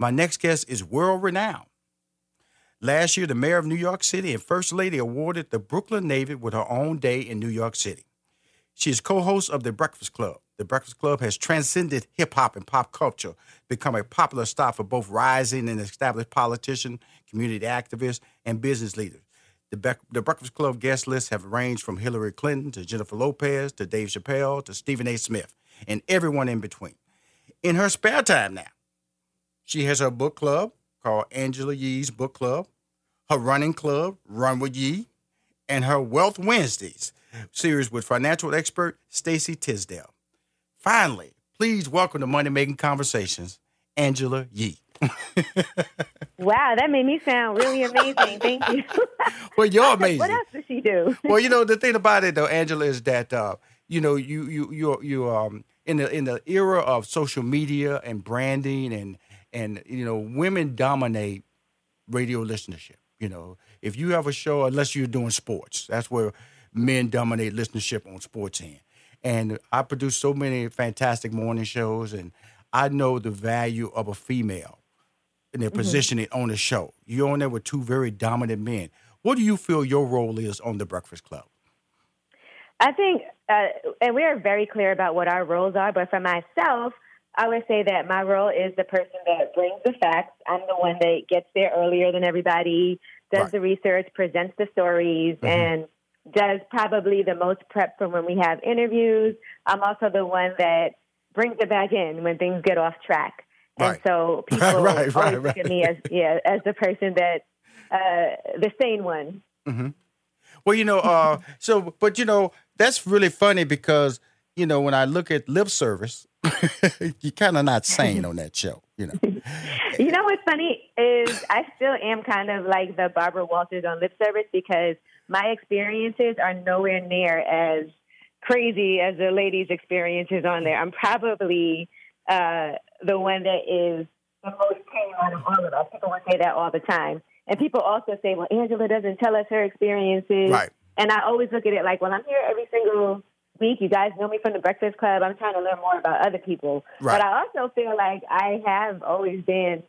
My next guest is world-renowned. Last year, the mayor of New York City and First Lady awarded the Brooklyn Navy with her own day in New York City. She is co-host of The Breakfast Club. The Breakfast Club has transcended hip-hop and pop culture, become a popular stop for both rising and established politicians, community activists, and business leaders. The Breakfast Club guest lists have ranged from Hillary Clinton to Jennifer Lopez to Dave Chappelle to Stephen A. Smith and everyone in between. In her spare time now, she has her book club called Angela Yee's Book Club, her running club, Run With Yee, and her Wealth Wednesdays series with financial expert Stacy Tisdale. Finally, please welcome to Money Making Conversations, Angela Yee. Wow, that made me sound really amazing. Thank you. Well, you're amazing. What else does she do? Well, you know, the thing about it, though, Angela, is that, you know, you in the era of social media and branding and you know, women dominate radio listenership. You know, if you have a show, unless you're doing sports, that's where men dominate listenership on sports end. And I produce so many fantastic morning shows, and I know the value of a female and their positioning on the show. You're on there with two very dominant men. What do you feel your role is on The Breakfast Club? I think, and we are very clear about what our roles are, but for myself, I would say that my role is the person that brings the facts. I'm the one that gets there earlier than everybody, does the research, presents the stories, and does probably the most prep for when we have interviews. I'm also the one that brings it back in when things get off track. And so people always look at me as the person that, the sane one. Well, you know, so, but you know, that's really funny because, you know, when I look at Lip Service, you're kind of not sane on that show, you know. You know what's funny is I still am kind of like the Barbara Walters on Lip Service because my experiences are nowhere near as crazy as the ladies' experiences on there. I'm probably the one that is the most tame out of all of us. People will say that all the time. And people also say, well, Angela doesn't tell us her experiences. Right. And I always look at it like, well, I'm here every single week. You guys know me from The Breakfast Club. I'm trying to learn more about other people. Right. But I also feel like I have always been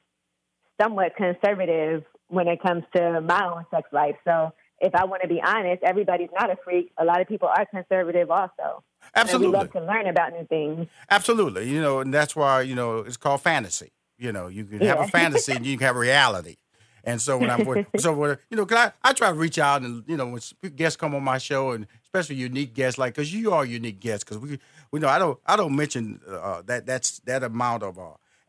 somewhat conservative when it comes to my own sex life. So if I want to be honest, everybody's not a freak. A lot of people are conservative also. Absolutely. And we love to learn about new things. Absolutely. You know, and that's why, you know, it's called fantasy. You know, you can have a fantasy and you can have reality. And so when I'm with, you know, because I try to reach out and, you know, when guests come on my show and especially unique guests, like, because you are unique guests, because we know I don't mention that amount of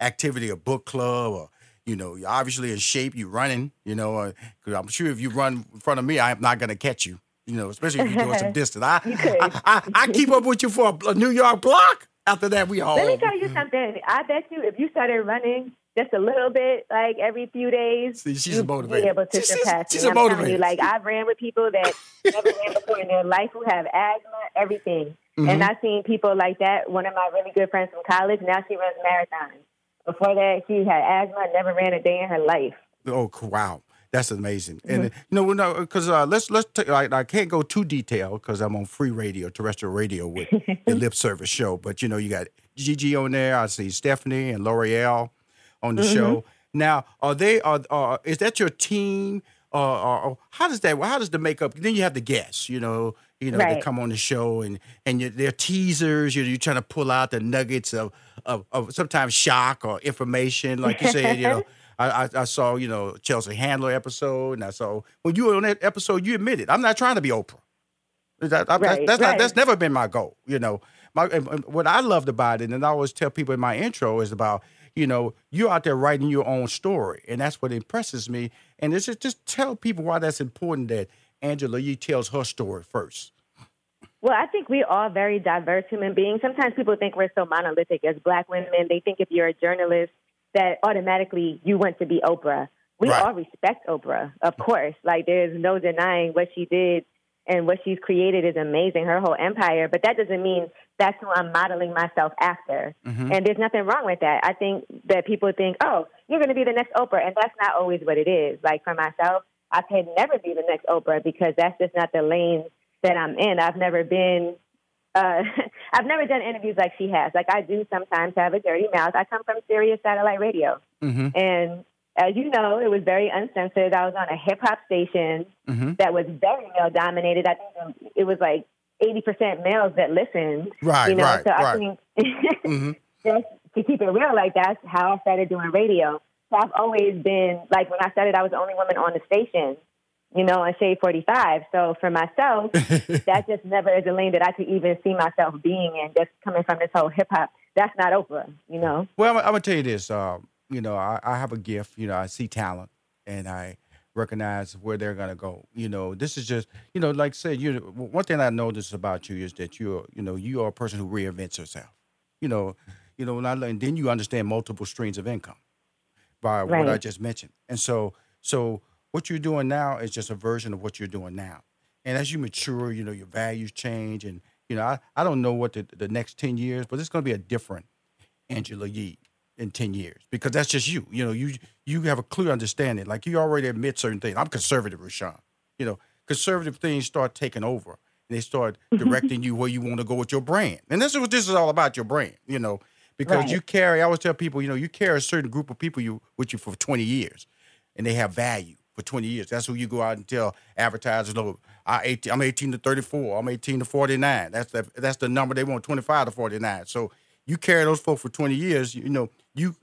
activity or book club or, you know, you're obviously in shape, you're running, you know, because I'm sure if you run in front of me, I am not going to catch you, you know, especially if you're doing some distance. I keep up with you for a New York block. After that, we all. Let me tell you something. I bet you if you started running just a little bit, like every few days, see, she's motivated. Be able to surpass. She's motivated. Like I've ran with people that never ran before in their life who have asthma, everything, and I've seen people like that. One of my really good friends from college now she runs marathons. Before that, she had asthma, never ran a day in her life. Oh wow, that's amazing. And you know, because I can't go too detailed because I'm on free radio, terrestrial radio with the Lip Service show. But you know, you got Gigi on there. I see Stephanie and L'Oreal on the show. Now, are they? Is that your team? How does that? How does the makeup? Then you have the guests. You know, they come on the show and they're teasers. You're trying to pull out the nuggets of sometimes shock or information, like you said. You know, I saw you know Chelsea Handler episode, and I saw when you were on that episode, you admitted I'm not trying to be Oprah. That's never been my goal. You know, what I loved about it, and I always tell people in my intro is about. You know, you're out there writing your own story, and that's what impresses me. And it's just tell people why that's important that Angela Yee tells her story first. Well, I think we are very diverse human beings. Sometimes people think we're so monolithic as Black women. They think if you're a journalist that automatically you want to be Oprah. We all respect Oprah, of course. Like, there's no denying what she did and what she's created is amazing, her whole empire. But that doesn't mean that's who I'm modeling myself after. And there's nothing wrong with that. I think that people think, oh, you're going to be the next Oprah. And that's not always what it is. Like for myself, I could never be the next Oprah because that's just not the lane that I'm in. I've never been I've never done interviews like she has. Like, I do sometimes have a dirty mouth. I come from Sirius Satellite Radio. Mm-hmm. And as you know, it was very uncensored. I was on a hip-hop station mm-hmm. that was very male-dominated. I think it was like 80% males that listened. Right, you know? Right, so I think mm-hmm. just to keep it real, like, that's how I started doing radio. So I've always been, like, when I started, I was the only woman on the station, you know, on Shade 45. So for myself, that just never is a lane that I could even see myself being in, just coming from this whole hip-hop. That's not Oprah, you know? Well, I'm going to tell you this. You know, I have a gift. You know, I see talent, and I recognize where they're going to go. You know, this is just, you know, like I said, you, one thing I noticed about you is that you're, you know, you are a person who reinvents yourself. You know, and then you understand multiple streams of income by what I just mentioned. And so what you're doing now is just a version of what you're doing now. And as you mature, you know, your values change. And, you know, I don't know what the next 10 years, but it's going to be a different Angela Yee in 10 years because that's just you. You know, you have a clear understanding. Like, you already admit certain things. I'm conservative, Rushion. You know, conservative things start taking over, and they start directing you where you want to go with your brand. And this is what this is all about, your brand, you know, because you carry, I always tell people, you know, you carry a certain group of people with you for 20 years, and they have value. For 20 years. That's who you go out and tell advertisers, look, I'm 18 to 34. I'm 18 to 49. That's the number they want, 25 to 49. So you carry those folks for 20 years. You know,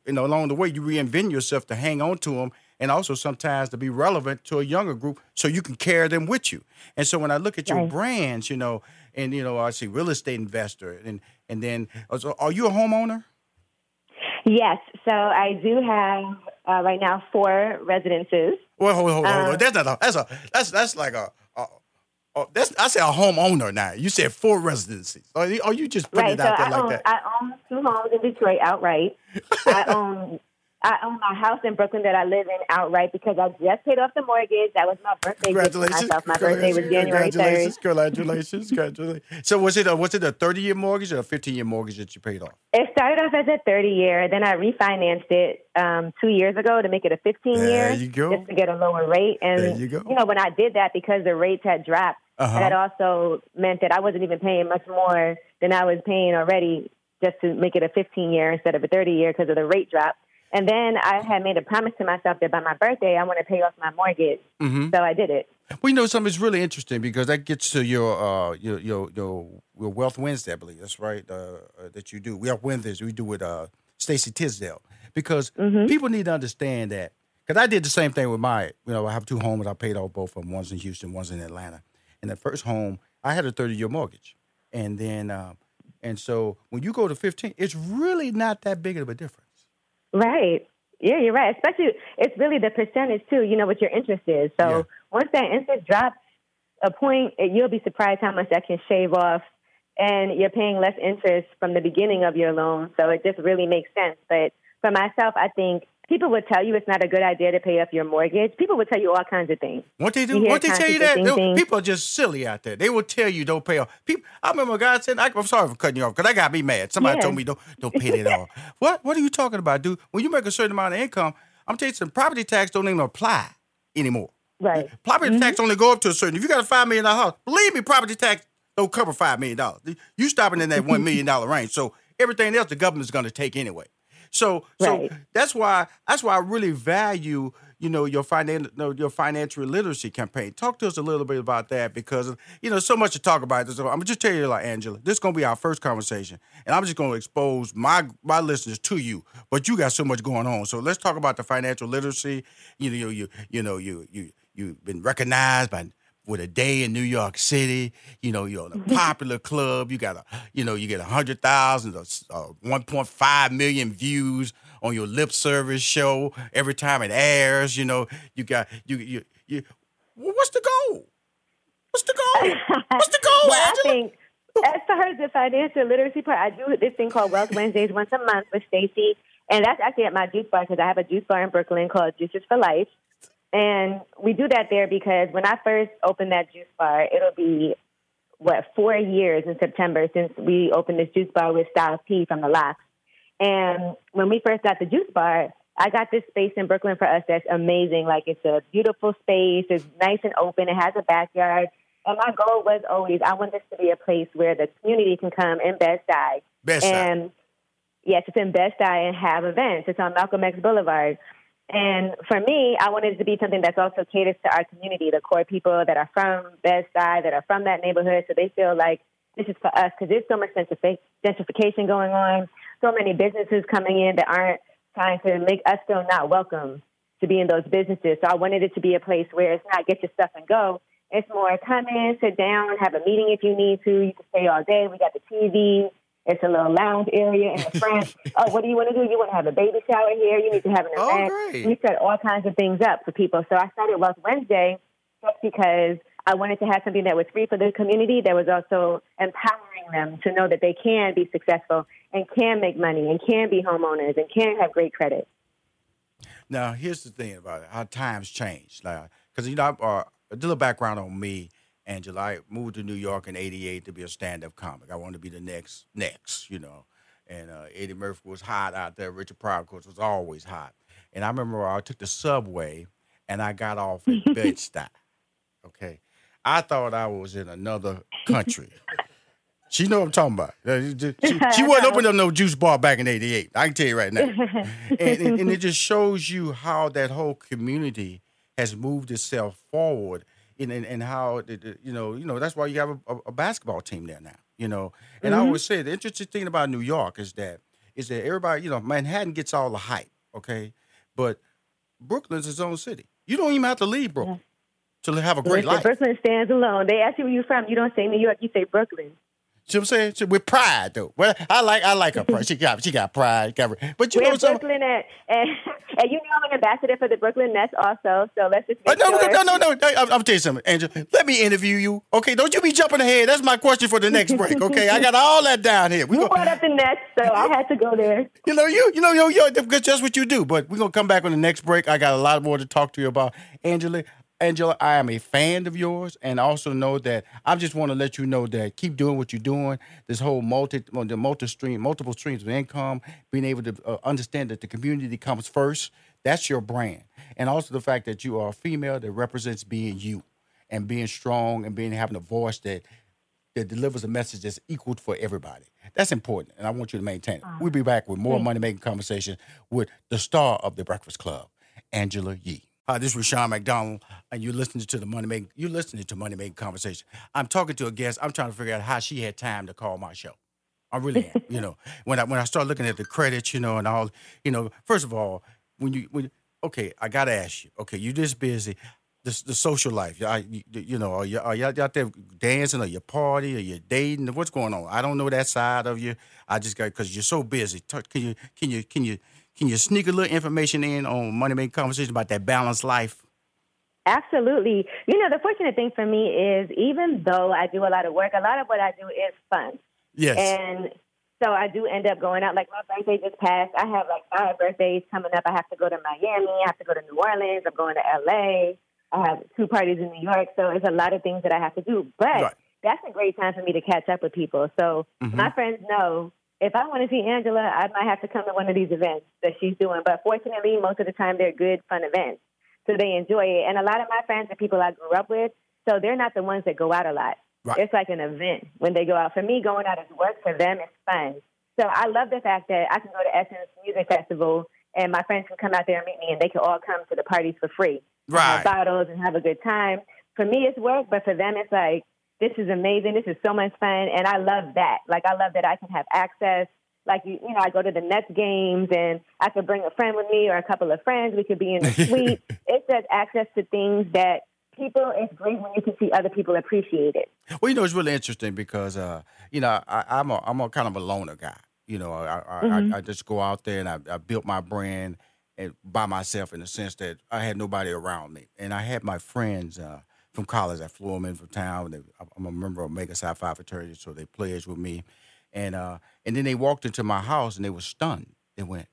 along the way, you reinvent yourself to hang on to them and also sometimes to be relevant to a younger group so you can carry them with you. And so when I look at your brands, you know, and, you know, I see real estate investor and then, are you a homeowner? Yes. So I do have right now 4 residences. Well, hold on. I said a homeowner now. You said 4 residences. Or you just put it out there like that? I own 2 homes in Detroit outright. I own my house in Brooklyn that I live in outright because I just paid off the mortgage. That was my birthday. Congratulations. My birthday was January 3rd. Congratulations. So was it a 30-year mortgage or a 15-year mortgage that you paid off? It started off as a 30-year. Then I refinanced it 2 years ago to make it a 15-year. There you go. Just to get a lower rate. And, there you go. You know, when I did that, because the rates had dropped, that also meant that I wasn't even paying much more than I was paying already just to make it a 15-year instead of a 30-year because of the rate drop. And then I had made a promise to myself that by my birthday, I want to pay off my mortgage. Mm-hmm. So I did it. Well, you know, something's really interesting because that gets to your Wealth Wednesday, I believe. That's right, that you do. We have Wednesdays. We do with Stacy Tisdale because people need to understand that. Because I did the same thing with I have 2 homes. I paid off both of them. One's in Houston, one's in Atlanta. And the first home, I had a 30-year mortgage. And then, and so when you go to 15, it's really not that big of a difference. Right. Yeah, you're right. Especially, it's really the percentage, too, you know, what your interest is. So once that interest drops a point, you'll be surprised how much that can shave off. And you're paying less interest from the beginning of your loan. So it just really makes sense. But for myself, I think people would tell you it's not a good idea to pay off your mortgage. People will tell you all kinds of things. People are just silly out there. They will tell you don't pay off. People, I remember a guy said, I'm sorry for cutting you off because I got me mad. Somebody told me don't pay that off. What are you talking about, dude? When you make a certain amount of income, I'm telling you, some property tax don't even apply anymore. Right. Property tax only go up to a certain. If you got a $5 million house, believe me, property tax don't cover $5 million. You stopping in that $1 million range. So everything else the government's going to take anyway. So that's why I really value, you know, your financial literacy campaign. Talk to us a little bit about that because, you know, so much to talk about. So I'm going to just tell you, like, Angela, this is going to be our first conversation, and I'm just going to expose my listeners to you. But you got so much going on, so let's talk about the financial literacy. You've been recognized with a day in New York City, you know, you're on a popular club. You got you get 100,000 or 1.5 million views on your Lip Service show every time it airs. You know, you got. What's the goal? Well, Angela? I think as far as the financial literacy part, I do this thing called Wealth Wednesdays once a month with Stacy, and that's actually at my juice bar because I have a juice bar in Brooklyn called Juices for Life. And we do that there because when I first opened that juice bar, it'll be, 4 years in September since we opened this juice bar with Styles P from The Locks. And when we first got the juice bar, I got this space in Brooklyn for us that's amazing. Like, it's a beautiful space. It's nice and open. It has a backyard. And my goal was always, I want this to be a place where the community can come in Bed-Stuy. And yes, it's in Bed-Stuy and have events. It's on Malcolm X Boulevard. And for me, I wanted it to be something that's also caters to our community, the core people that are from Bed-Stuy, that are from that neighborhood, so they feel like this is for us, because there's so much gentrification going on, so many businesses coming in that aren't trying to make us feel not welcome to be in those businesses. So I wanted it to be a place where it's not get your stuff and go. It's more come in, sit down, have a meeting if you need to. You can stay all day. We got the TV. It's a little lounge area in the front. Oh, what do you want to do? You want to have a baby shower here? You need to have an event. Right. We set all kinds of things up for people. So I started Wealth Wednesday just because I wanted to have something that was free for the community, that was also empowering them to know that they can be successful and can make money and can be homeowners and can have great credit. Now, here's the thing about it. Our times change. Like, because, you know, a little background on me, Angela. I moved to New York in '88 to be a stand-up comic. I wanted to be the next, you know. And Eddie Murphy was hot out there. Richard Pryor, of course, was always hot. And I remember I took the subway, and I got off at Bed-Stuy. Okay. I thought I was in another country. She know what I'm talking about. She wasn't opening up no juice bar back in '88. I can tell you right now. And it just shows you how that whole community has moved itself forward, and how, you know, that's why you have a basketball team there now, you know. And I always say the interesting thing about New York is that everybody, you know, Manhattan gets all the hype, okay? But Brooklyn's its own city. You don't even have to leave Brooklyn to have a great life. Brooklyn stands alone. They ask you where you're from. You don't say New York. You say Brooklyn. See what I'm saying? So with pride, though. Well, I like her pride. She got pride. But you know what I'm saying? And you know I'm an ambassador for the Brooklyn Nets also, so let's just No. I'm telling you something, Angela. Let me interview you. Okay, don't you be jumping ahead. That's my question for the next break, okay? I got all that down here. You brought up the Nets, so I had to go there. You know, that's what you do. But we're going to come back on the next break. I got a lot more to talk to you about. Angela, I am a fan of yours, and also know that I just want to let you know that keep doing what you're doing. This whole multiple streams of income, being able to understand that the community comes first, that's your brand. And also the fact that you are a female that represents being you and being strong and having a voice that delivers a message that's equal for everybody. That's important, and I want you to maintain it. We'll be back with more Money Making Conversation with the star of The Breakfast Club, Angela Yee. Hi, this is Rushion McDonald, and you're listening to Money Making Conversation. I'm talking to a guest. I'm trying to figure out how she had time to call my show. I really am. You know, when I start looking at the credits, you know, and all, you know, first of all, okay, I gotta ask you. Okay, you're this busy. The social life, are you out there dancing, or you party, or you dating? What's going on? I don't know that side of you. I just got, because you're so busy. Can you sneak a little information in on Money Making Conversation about that balanced life? Absolutely. You know, the fortunate thing for me is, even though I do a lot of work, a lot of what I do is fun. Yes. And so I do end up going out. Like, my birthday just passed. I have, like, 5 birthdays coming up. I have to go to Miami. I have to go to New Orleans. I'm going to L.A. I have 2 parties in New York. So it's a lot of things that I have to do. But That's a great time for me to catch up with people. So my friends know, if I want to see Angela, I might have to come to one of these events that she's doing. But fortunately, most of the time, they're good, fun events, so they enjoy it. And a lot of my friends are people I grew up with, so they're not the ones that go out a lot. Right. It's like an event when they go out. For me, going out is work. For them, it's fun. So I love the fact that I can go to Essence Music Festival, and my friends can come out there and meet me, and they can all come to the parties for free. Right. Have bottles and have a good time. For me, it's work, but for them, it's like, this is amazing. This is so much fun. And I love that. Like, I love that I can have access. Like, you know, I go to the Nets games, and I could bring a friend with me or a couple of friends. We could be in the suite. It's just access to things that people, it's great when you can see other people appreciate it. Well, you know, it's really interesting because, you know, I'm a kind of a loner guy. You know, I just go out there, and I built my brand by myself, in the sense that I had nobody around me. And I had my friends, from college. I flew them in from town. I'm a member of Omega Psi Phi fraternity, so they pledged with me. And then they walked into my house, and they were stunned. They went,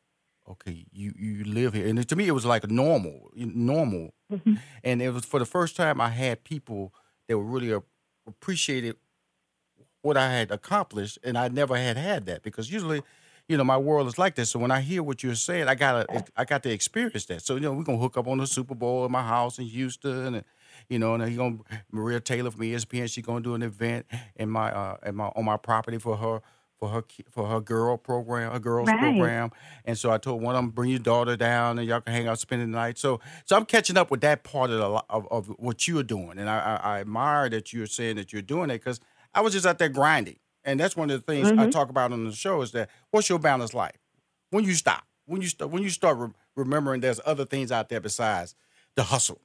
okay, you live here. And to me, it was like normal. And it was, for the first time, I had people that were really appreciated what I had accomplished, and I never had that, because usually, you know, my world is like this. So when I hear what you're saying, I got to experience that. So, you know, we're going to hook up on the Super Bowl in my house in Houston, and You know, and he gonna Maria Taylor from ESPN. She gonna do an event in my on my property for her girl program, her girls program. And so I told one of them, bring your daughter down and y'all can hang out, spend the night. So I'm catching up with that part of what you're doing, and I admire that you're saying that you're doing it, because I was just out there grinding, and that's one of the things I talk about on the show is that what's your balanced life? When you stop, when you start remembering there's other things out there besides the hustle.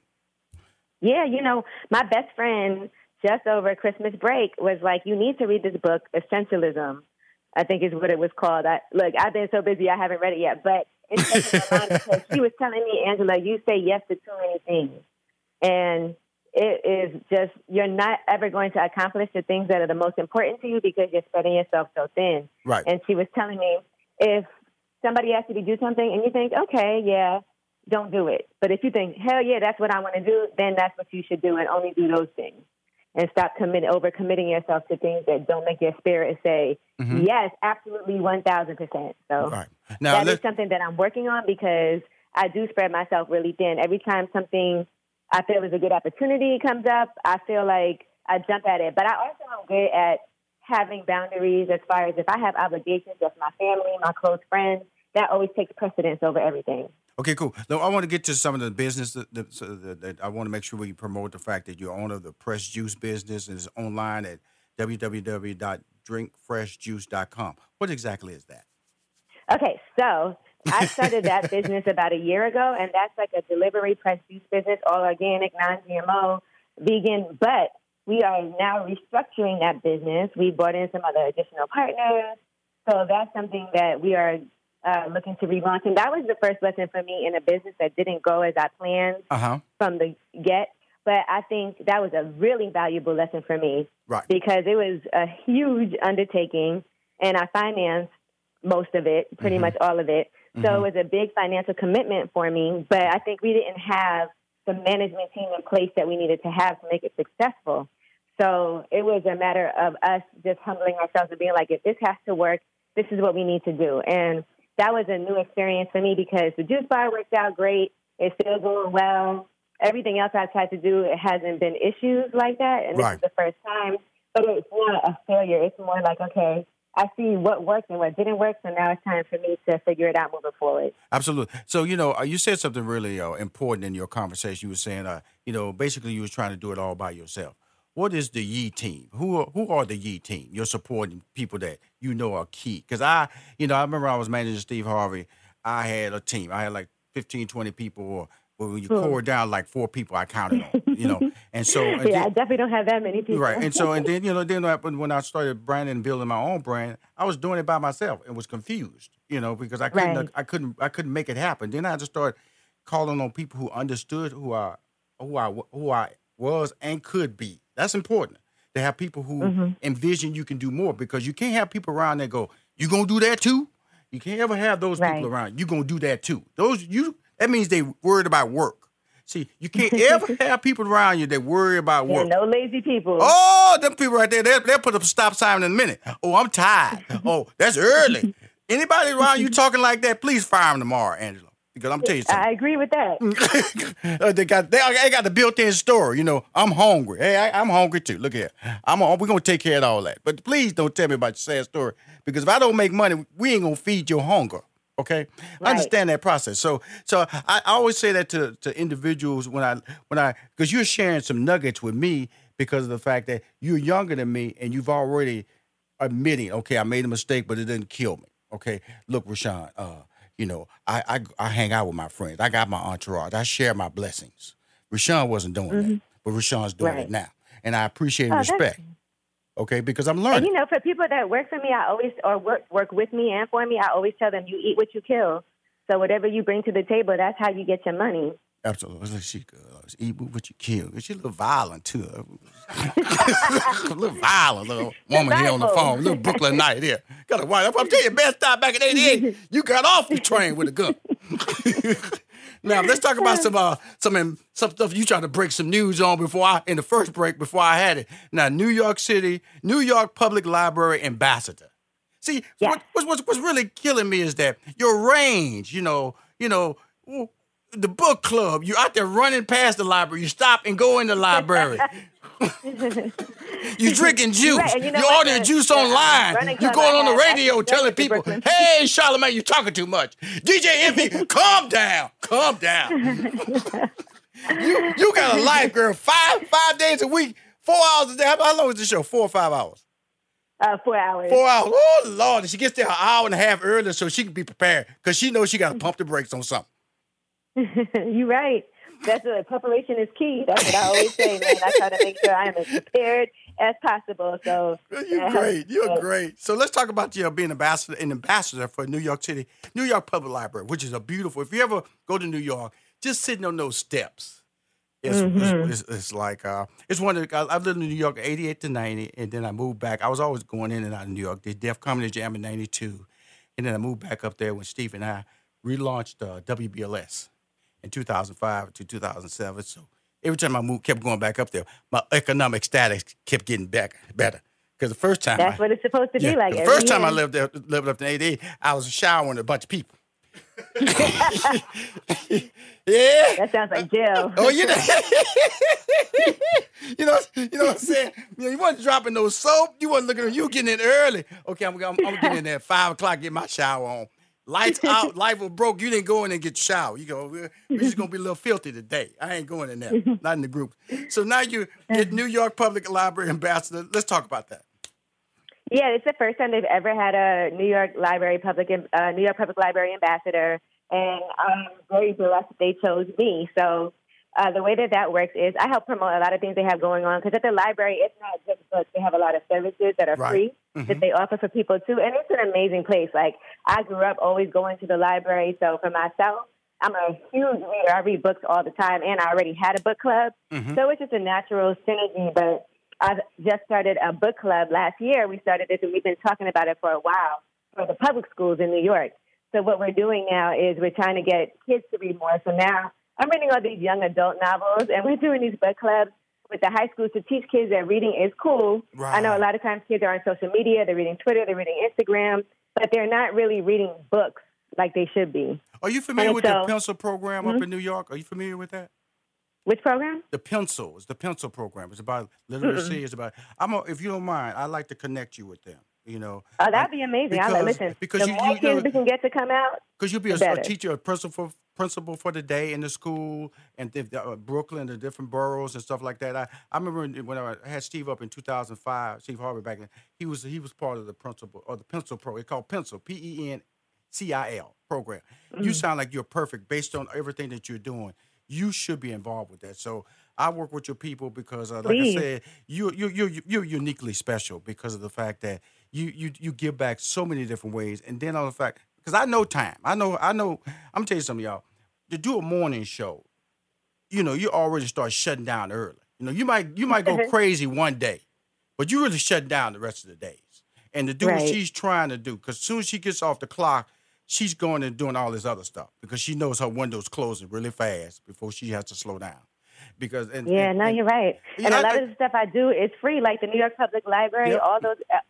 Yeah, you know, my best friend just over Christmas break was like, you need to read this book, Essentialism, I think is what it was called. Look, I've been so busy I haven't read it yet, but it's taking my mind because she was telling me, Angela, you say yes to too many things. And it is just, you're not ever going to accomplish the things that are the most important to you because you're spreading yourself so thin. Right. And she was telling me, if somebody asks you to do something and you think, okay, yeah, don't do it. But if you think, hell yeah, that's what I want to do, then that's what you should do, and only do those things. And stop overcommitting yourself to things that don't make your spirit say, yes, absolutely 1,000%. So right. Now, that is something that I'm working on, because I do spread myself really thin. Every time something I feel is a good opportunity comes up, I feel like I jump at it. But I also am good at having boundaries as far as if I have obligations with my family, my close friends, that always takes precedence over everything. Okay, cool. Now, I want to get to some of the business that I want to make sure we promote the fact that you're owner of the Press Juice business, and it's online at www.drinkfreshjuice.com. What exactly is that? Okay, so I started that business about a year ago, and that's like a delivery press juice business, all organic, non-GMO, vegan. But we are now restructuring that business. We brought in some other additional partners. So that's something that we are looking to relaunch. And that was the first lesson for me in a business that didn't go as I planned from the get. But I think that was a really valuable lesson for me, right, because it was a huge undertaking, and I financed most of it, pretty much all of it. So it was a big financial commitment for me, but I think we didn't have the management team in place that we needed to have to make it successful. So it was a matter of us just humbling ourselves and being like, if this has to work, this is what we need to do. And that was a new experience for me, because the juice bar worked out great. It's still going well. Everything else I've tried to do, it hasn't been issues like that. And this is the first time. But it's not a failure. It's more like, okay, I see what worked and what didn't work, so now it's time for me to figure it out moving forward. Absolutely. So, you know, you said something really important in your conversation. You were saying, you know, basically you were trying to do it all by yourself. What is the Yee team? Who are the Yee team? You're supporting people that you know are key. Because I remember I was managing Steve Harvey. I had a team. I had like 15, 20 people, or when you core down, like 4 people I counted on, you know. And so I definitely don't have that many people. Right. And so, and then, you know, when I started branding and building my own brand, I was doing it by myself and was confused, you know, because I couldn't I couldn't make it happen. Then I just started calling on people who understood who I was and could be. That's important, to have people who envision you can do more, because you can't have people around that go, you going to do that too? You can't ever have those people around, you going to do that too. That means they worried about work. See, you can't ever have people around you that worry about work. Yeah, no lazy people. Oh, them people right there, they'll put up a stop sign in a minute. Oh, I'm tired. Oh, that's early. Anybody around you talking like that, please fire them tomorrow, Angela. Because I'm telling you something. I agree with that. they got the built-in story. You know, I'm hungry. Hey, I'm hungry too. Look here. We're going to take care of all that. But please don't tell me about your sad story, because if I don't make money, we ain't going to feed your hunger. Okay? Right. I understand that process. So I always say that to individuals when I because you're sharing some nuggets with me, because of the fact that you're younger than me and you've already admitting, okay, I made a mistake, but it didn't kill me. Okay? Look, Rushion, you know, I hang out with my friends. I got my entourage. I share my blessings. Rushion wasn't doing that, but Rushian's doing it now. And I appreciate and respect. Okay, because I'm learning. And, you know, for people that work for me, I always, or work with me and for me, I always tell them, you eat what you kill. So whatever you bring to the table, that's how you get your money. Absolutely. She goes, eat what you kill. She's a little violent, too. A little violent little woman here on the phone. Little Brooklyn Knight here. Got a wife. I'm telling you, best time back in 88, you got off the train with a gun. Now, let's talk about some stuff you trying to break some news on in the first break, before I had it. Now, New York City, New York Public Library ambassador. See, what's really killing me is that your range, you know, the book club. You're out there running past the library. You stop and go in the library. You're drinking juice. Right, and you know you're ordering juice online. You're going on the radio telling people, hey, Charlamagne, you're talking too much. DJ Envy, calm down. Calm down. You got a life, girl. Five days a week, 4 hours a day. How long is the show? 4 or 5 hours? 4 hours. 4 hours. Oh, Lord. She gets there an hour and a half earlier so she can be prepared because she knows she got to pump the brakes on something. You're right. That's what preparation is key. That's what I always say, man. I try to make sure I am as prepared as possible. So you're great. You're great. So let's talk about you being an ambassador for New York City, New York Public Library, which is a beautiful. If you ever go to New York, just sitting on those steps, it's like it's one of. I've lived in New York '88 to '90, and then I moved back. I was always going in and out of New York. Did Def Comedy Jam in '92, and then I moved back up there when Steve and I relaunched WBLS. In 2005 to 2007, so every time I moved, kept going back up there. My economic status kept getting better because the first time that's what it's supposed to be like. The first time I lived up in '88, I was showering a bunch of people. Yeah, that sounds like jail. Oh, you know, you know what I'm saying. You wasn't dropping no soap. You wasn't looking. You getting in early. Okay, I'm getting in there at 5 o'clock. Get my shower on. Lights out, life was broke. You didn't go in and get showered. You go, we're just going to be a little filthy today. I ain't going in there, not in the group. So now you're the New York Public Library Ambassador. Let's talk about that. Yeah, it's the first time they've ever had a New York Public Library Ambassador, and I'm very blessed they chose me. So the way that works is I help promote a lot of things they have going on because at the library, it's not just books. They have a lot of services that are free that they offer for people, too. And it's an amazing place. Like, I grew up always going to the library. So for myself, I'm a huge reader. I read books all the time, and I already had a book club. Mm-hmm. So it's just a natural synergy. But I've just started a book club last year. We started this, and we've been talking about it for a while for the public schools in New York. So what we're doing now is we're trying to get kids to read more. So now I'm reading all these young adult novels, and we're doing these book clubs with the high schools to teach kids that reading is cool. Right. I know a lot of times kids are on social media, they're reading Twitter, they're reading Instagram, but they're not really reading books like they should be. Are you familiar with the Pencil Program up in New York? Are you familiar with that? Which program? The Pencil Program. It's about literacy. It's about, if you don't mind, I'd like to connect you with them. You know, oh, that'd be amazing. Because the more kids we can get to come out, because you'll be a teacher, a principal for the day in the school, and Brooklyn, the different boroughs and stuff like that. I remember when I had Steve up in 2005, Steve Harvey back then. He was part of the principal or the Pencil Program. It's called Pencil, PENCIL program. Mm-hmm. You sound like you're perfect based on everything that you're doing. You should be involved with that. So I work with your people because, like I said, you're uniquely special because of the fact that. You give back so many different ways. And then on the fact, because I know time. I know, I'm telling you something, y'all. To do a morning show, you already start shutting down early. You might go crazy one day, but you really shut down the rest of the days. And to do what she's trying to do, because as soon as she gets off the clock, she's going and doing all this other stuff because she knows her window's closing really fast before she has to slow down. Because you're right. And a lot of the stuff I do is free, like the New York Public Library. Yep.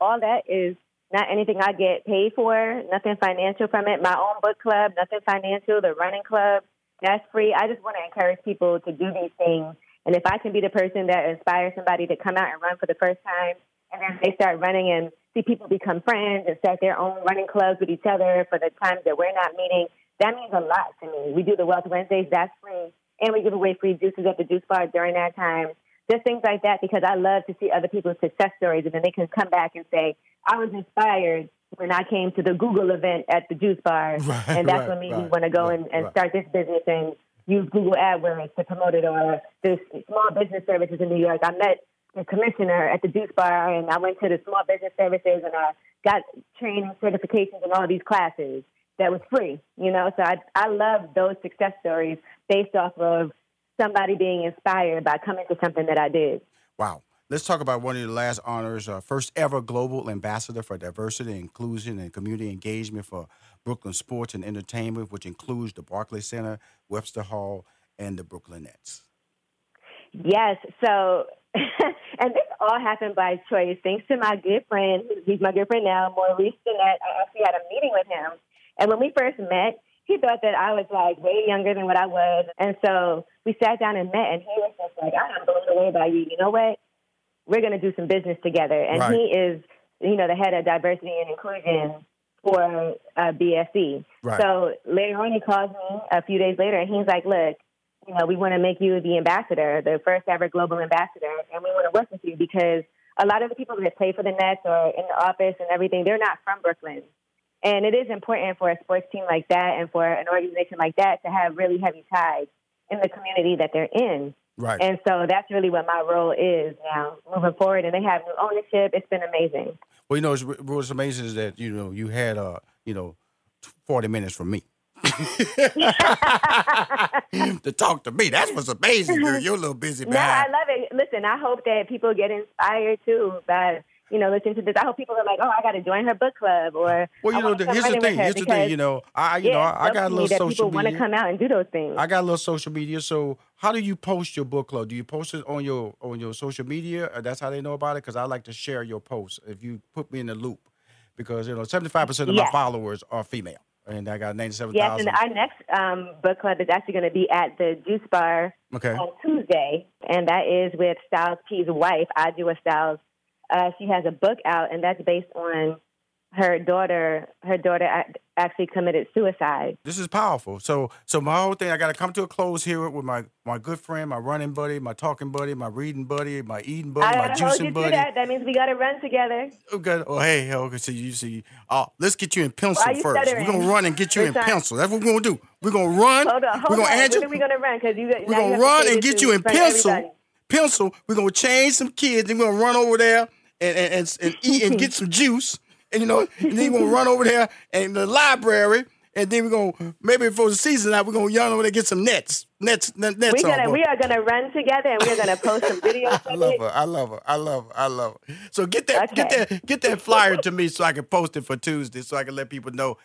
All that is not anything I get paid for. Nothing financial from it. My own book club, nothing financial. The running club, that's free. I just want to encourage people to do these things. And if I can be the person that inspires somebody to come out and run for the first time, and then they start running and see people become friends and start their own running clubs with each other for the times that we're not meeting, that means a lot to me. We do the Wealth Wednesdays. That's free. And we give away free juices at the juice bar during that time. Just things like that, because I love to see other people's success stories, and then they can come back and say, I was inspired when I came to the Google event at the juice bar. Right, and that's when we want to go and start this business and use Google AdWords to promote it, or the small business services in New York. I met the commissioner at the juice bar, and I went to the small business services, and I got training certifications in all these classes. That was free, So I love those success stories based off of somebody being inspired by coming to something that I did. Wow. Let's talk about one of your last honors, first ever Global Ambassador for Diversity, Inclusion, and Community Engagement for Brooklyn Sports and Entertainment, which includes the Barclays Center, Webster Hall, and the Brooklyn Nets. Yes. So, and this all happened by choice. Thanks to my good friend, he's my good friend now, Maurice Annette. I actually had a meeting with him. And when we first met, he thought that I was like way younger than what I was. And so we sat down and met, and he was just like, I am blown away by you. You know what? We're going to do some business together. And right. He is, you know, the head of diversity and inclusion for BSE. Right. So later on, he calls me a few days later, and he's like, look, you know, we want to make you the ambassador, the first ever global ambassador, and we want to work with you because a lot of the people that play for the Nets or in the office and everything, they're not from Brooklyn. And it is important for a sports team like that and for an organization like that to have really heavy ties in the community that they're in. Right. And so that's really what my role is now moving forward. And they have new ownership. It's been amazing. Well, you know, what's amazing is that, you know, you had, 40 minutes from me. To talk to me. That's what's amazing, girl. You're a little busy. No, I love it. Listen, I hope that people get inspired, too, by, you know, listening to this. I hope people are like, oh, I got to join her book club. Or, well, you know, here's the thing. You know, I got a little social media. People want to come out and do those things. I got a little social media. So how do you post your book club? Do you post it on your social media? That's how they know about it? Because I like to share your posts if you put me in the loop. Because, you know, 75% of my followers are female. And I got 97,000. Yes, and our next book club is actually going to be at the Juice Bar on Tuesday, and that is with Styles P's wife, Angela Styles. She has a book out, and that's based on her daughter. Her daughter actually committed suicide. This is powerful. So my whole thing, I got to come to a close here with my good friend, my running buddy, my talking buddy, my reading buddy, my eating buddy, my juicing buddy. That means we got to run together. Okay. Oh, hey, okay. So let's get you in pencil first. Stuttering? We're gonna run and get you in pencil. That's what we're gonna do. We're gonna run. Hold on. When are we gonna run? We're gonna run and get you in pencil. Everybody. Pencil. We're gonna change some kids. And we're gonna run over there and eat and get some juice. And, you know, and then we're going to run over there in the library, and then we're going to, maybe before the season out, we're going to run over there and get some nets. We are going to run together, and we're going to post some videos. I love her. So get that flyer to me so I can post it for Tuesday so I can let people know.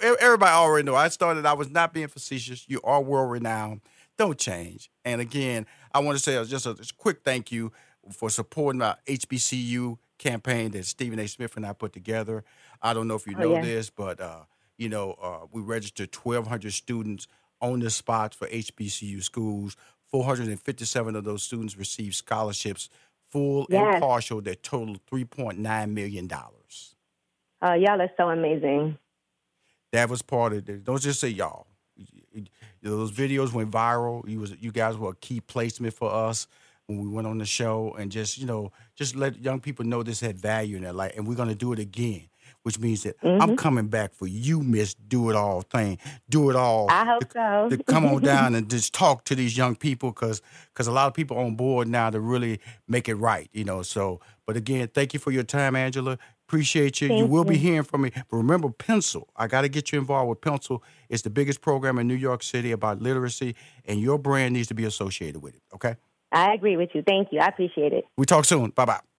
Everybody already know. I was not being facetious. You are world-renowned. Don't change. And, again, I want to say just a quick thank you for supporting our HBCU campaign that Stephen A. Smith and I put together. I don't know if you know this, but we registered 1,200 students on the spot for HBCU schools. 457 of those students received scholarships, full and partial, that totaled $3.9 million. Y'all are so amazing. That was part of it. Don't just say y'all. Those videos went viral. You guys were a key placement for us when we went on the show, and just let young people know this had value in their life. And we're going to do it again, which means that I'm coming back for you, Miss Do-It-All thing. Do-It-All. I hope so. To come on down and just talk to these young people because a lot of people on board now to really make it right, you know. So, but again, thank you for your time, Angela. Appreciate you. You will be hearing from me. But remember, Pencil. I got to get you involved with Pencil. It's the biggest program in New York City about literacy, and your brand needs to be associated with it, okay? I agree with you. Thank you. I appreciate it. We talk soon. Bye-bye.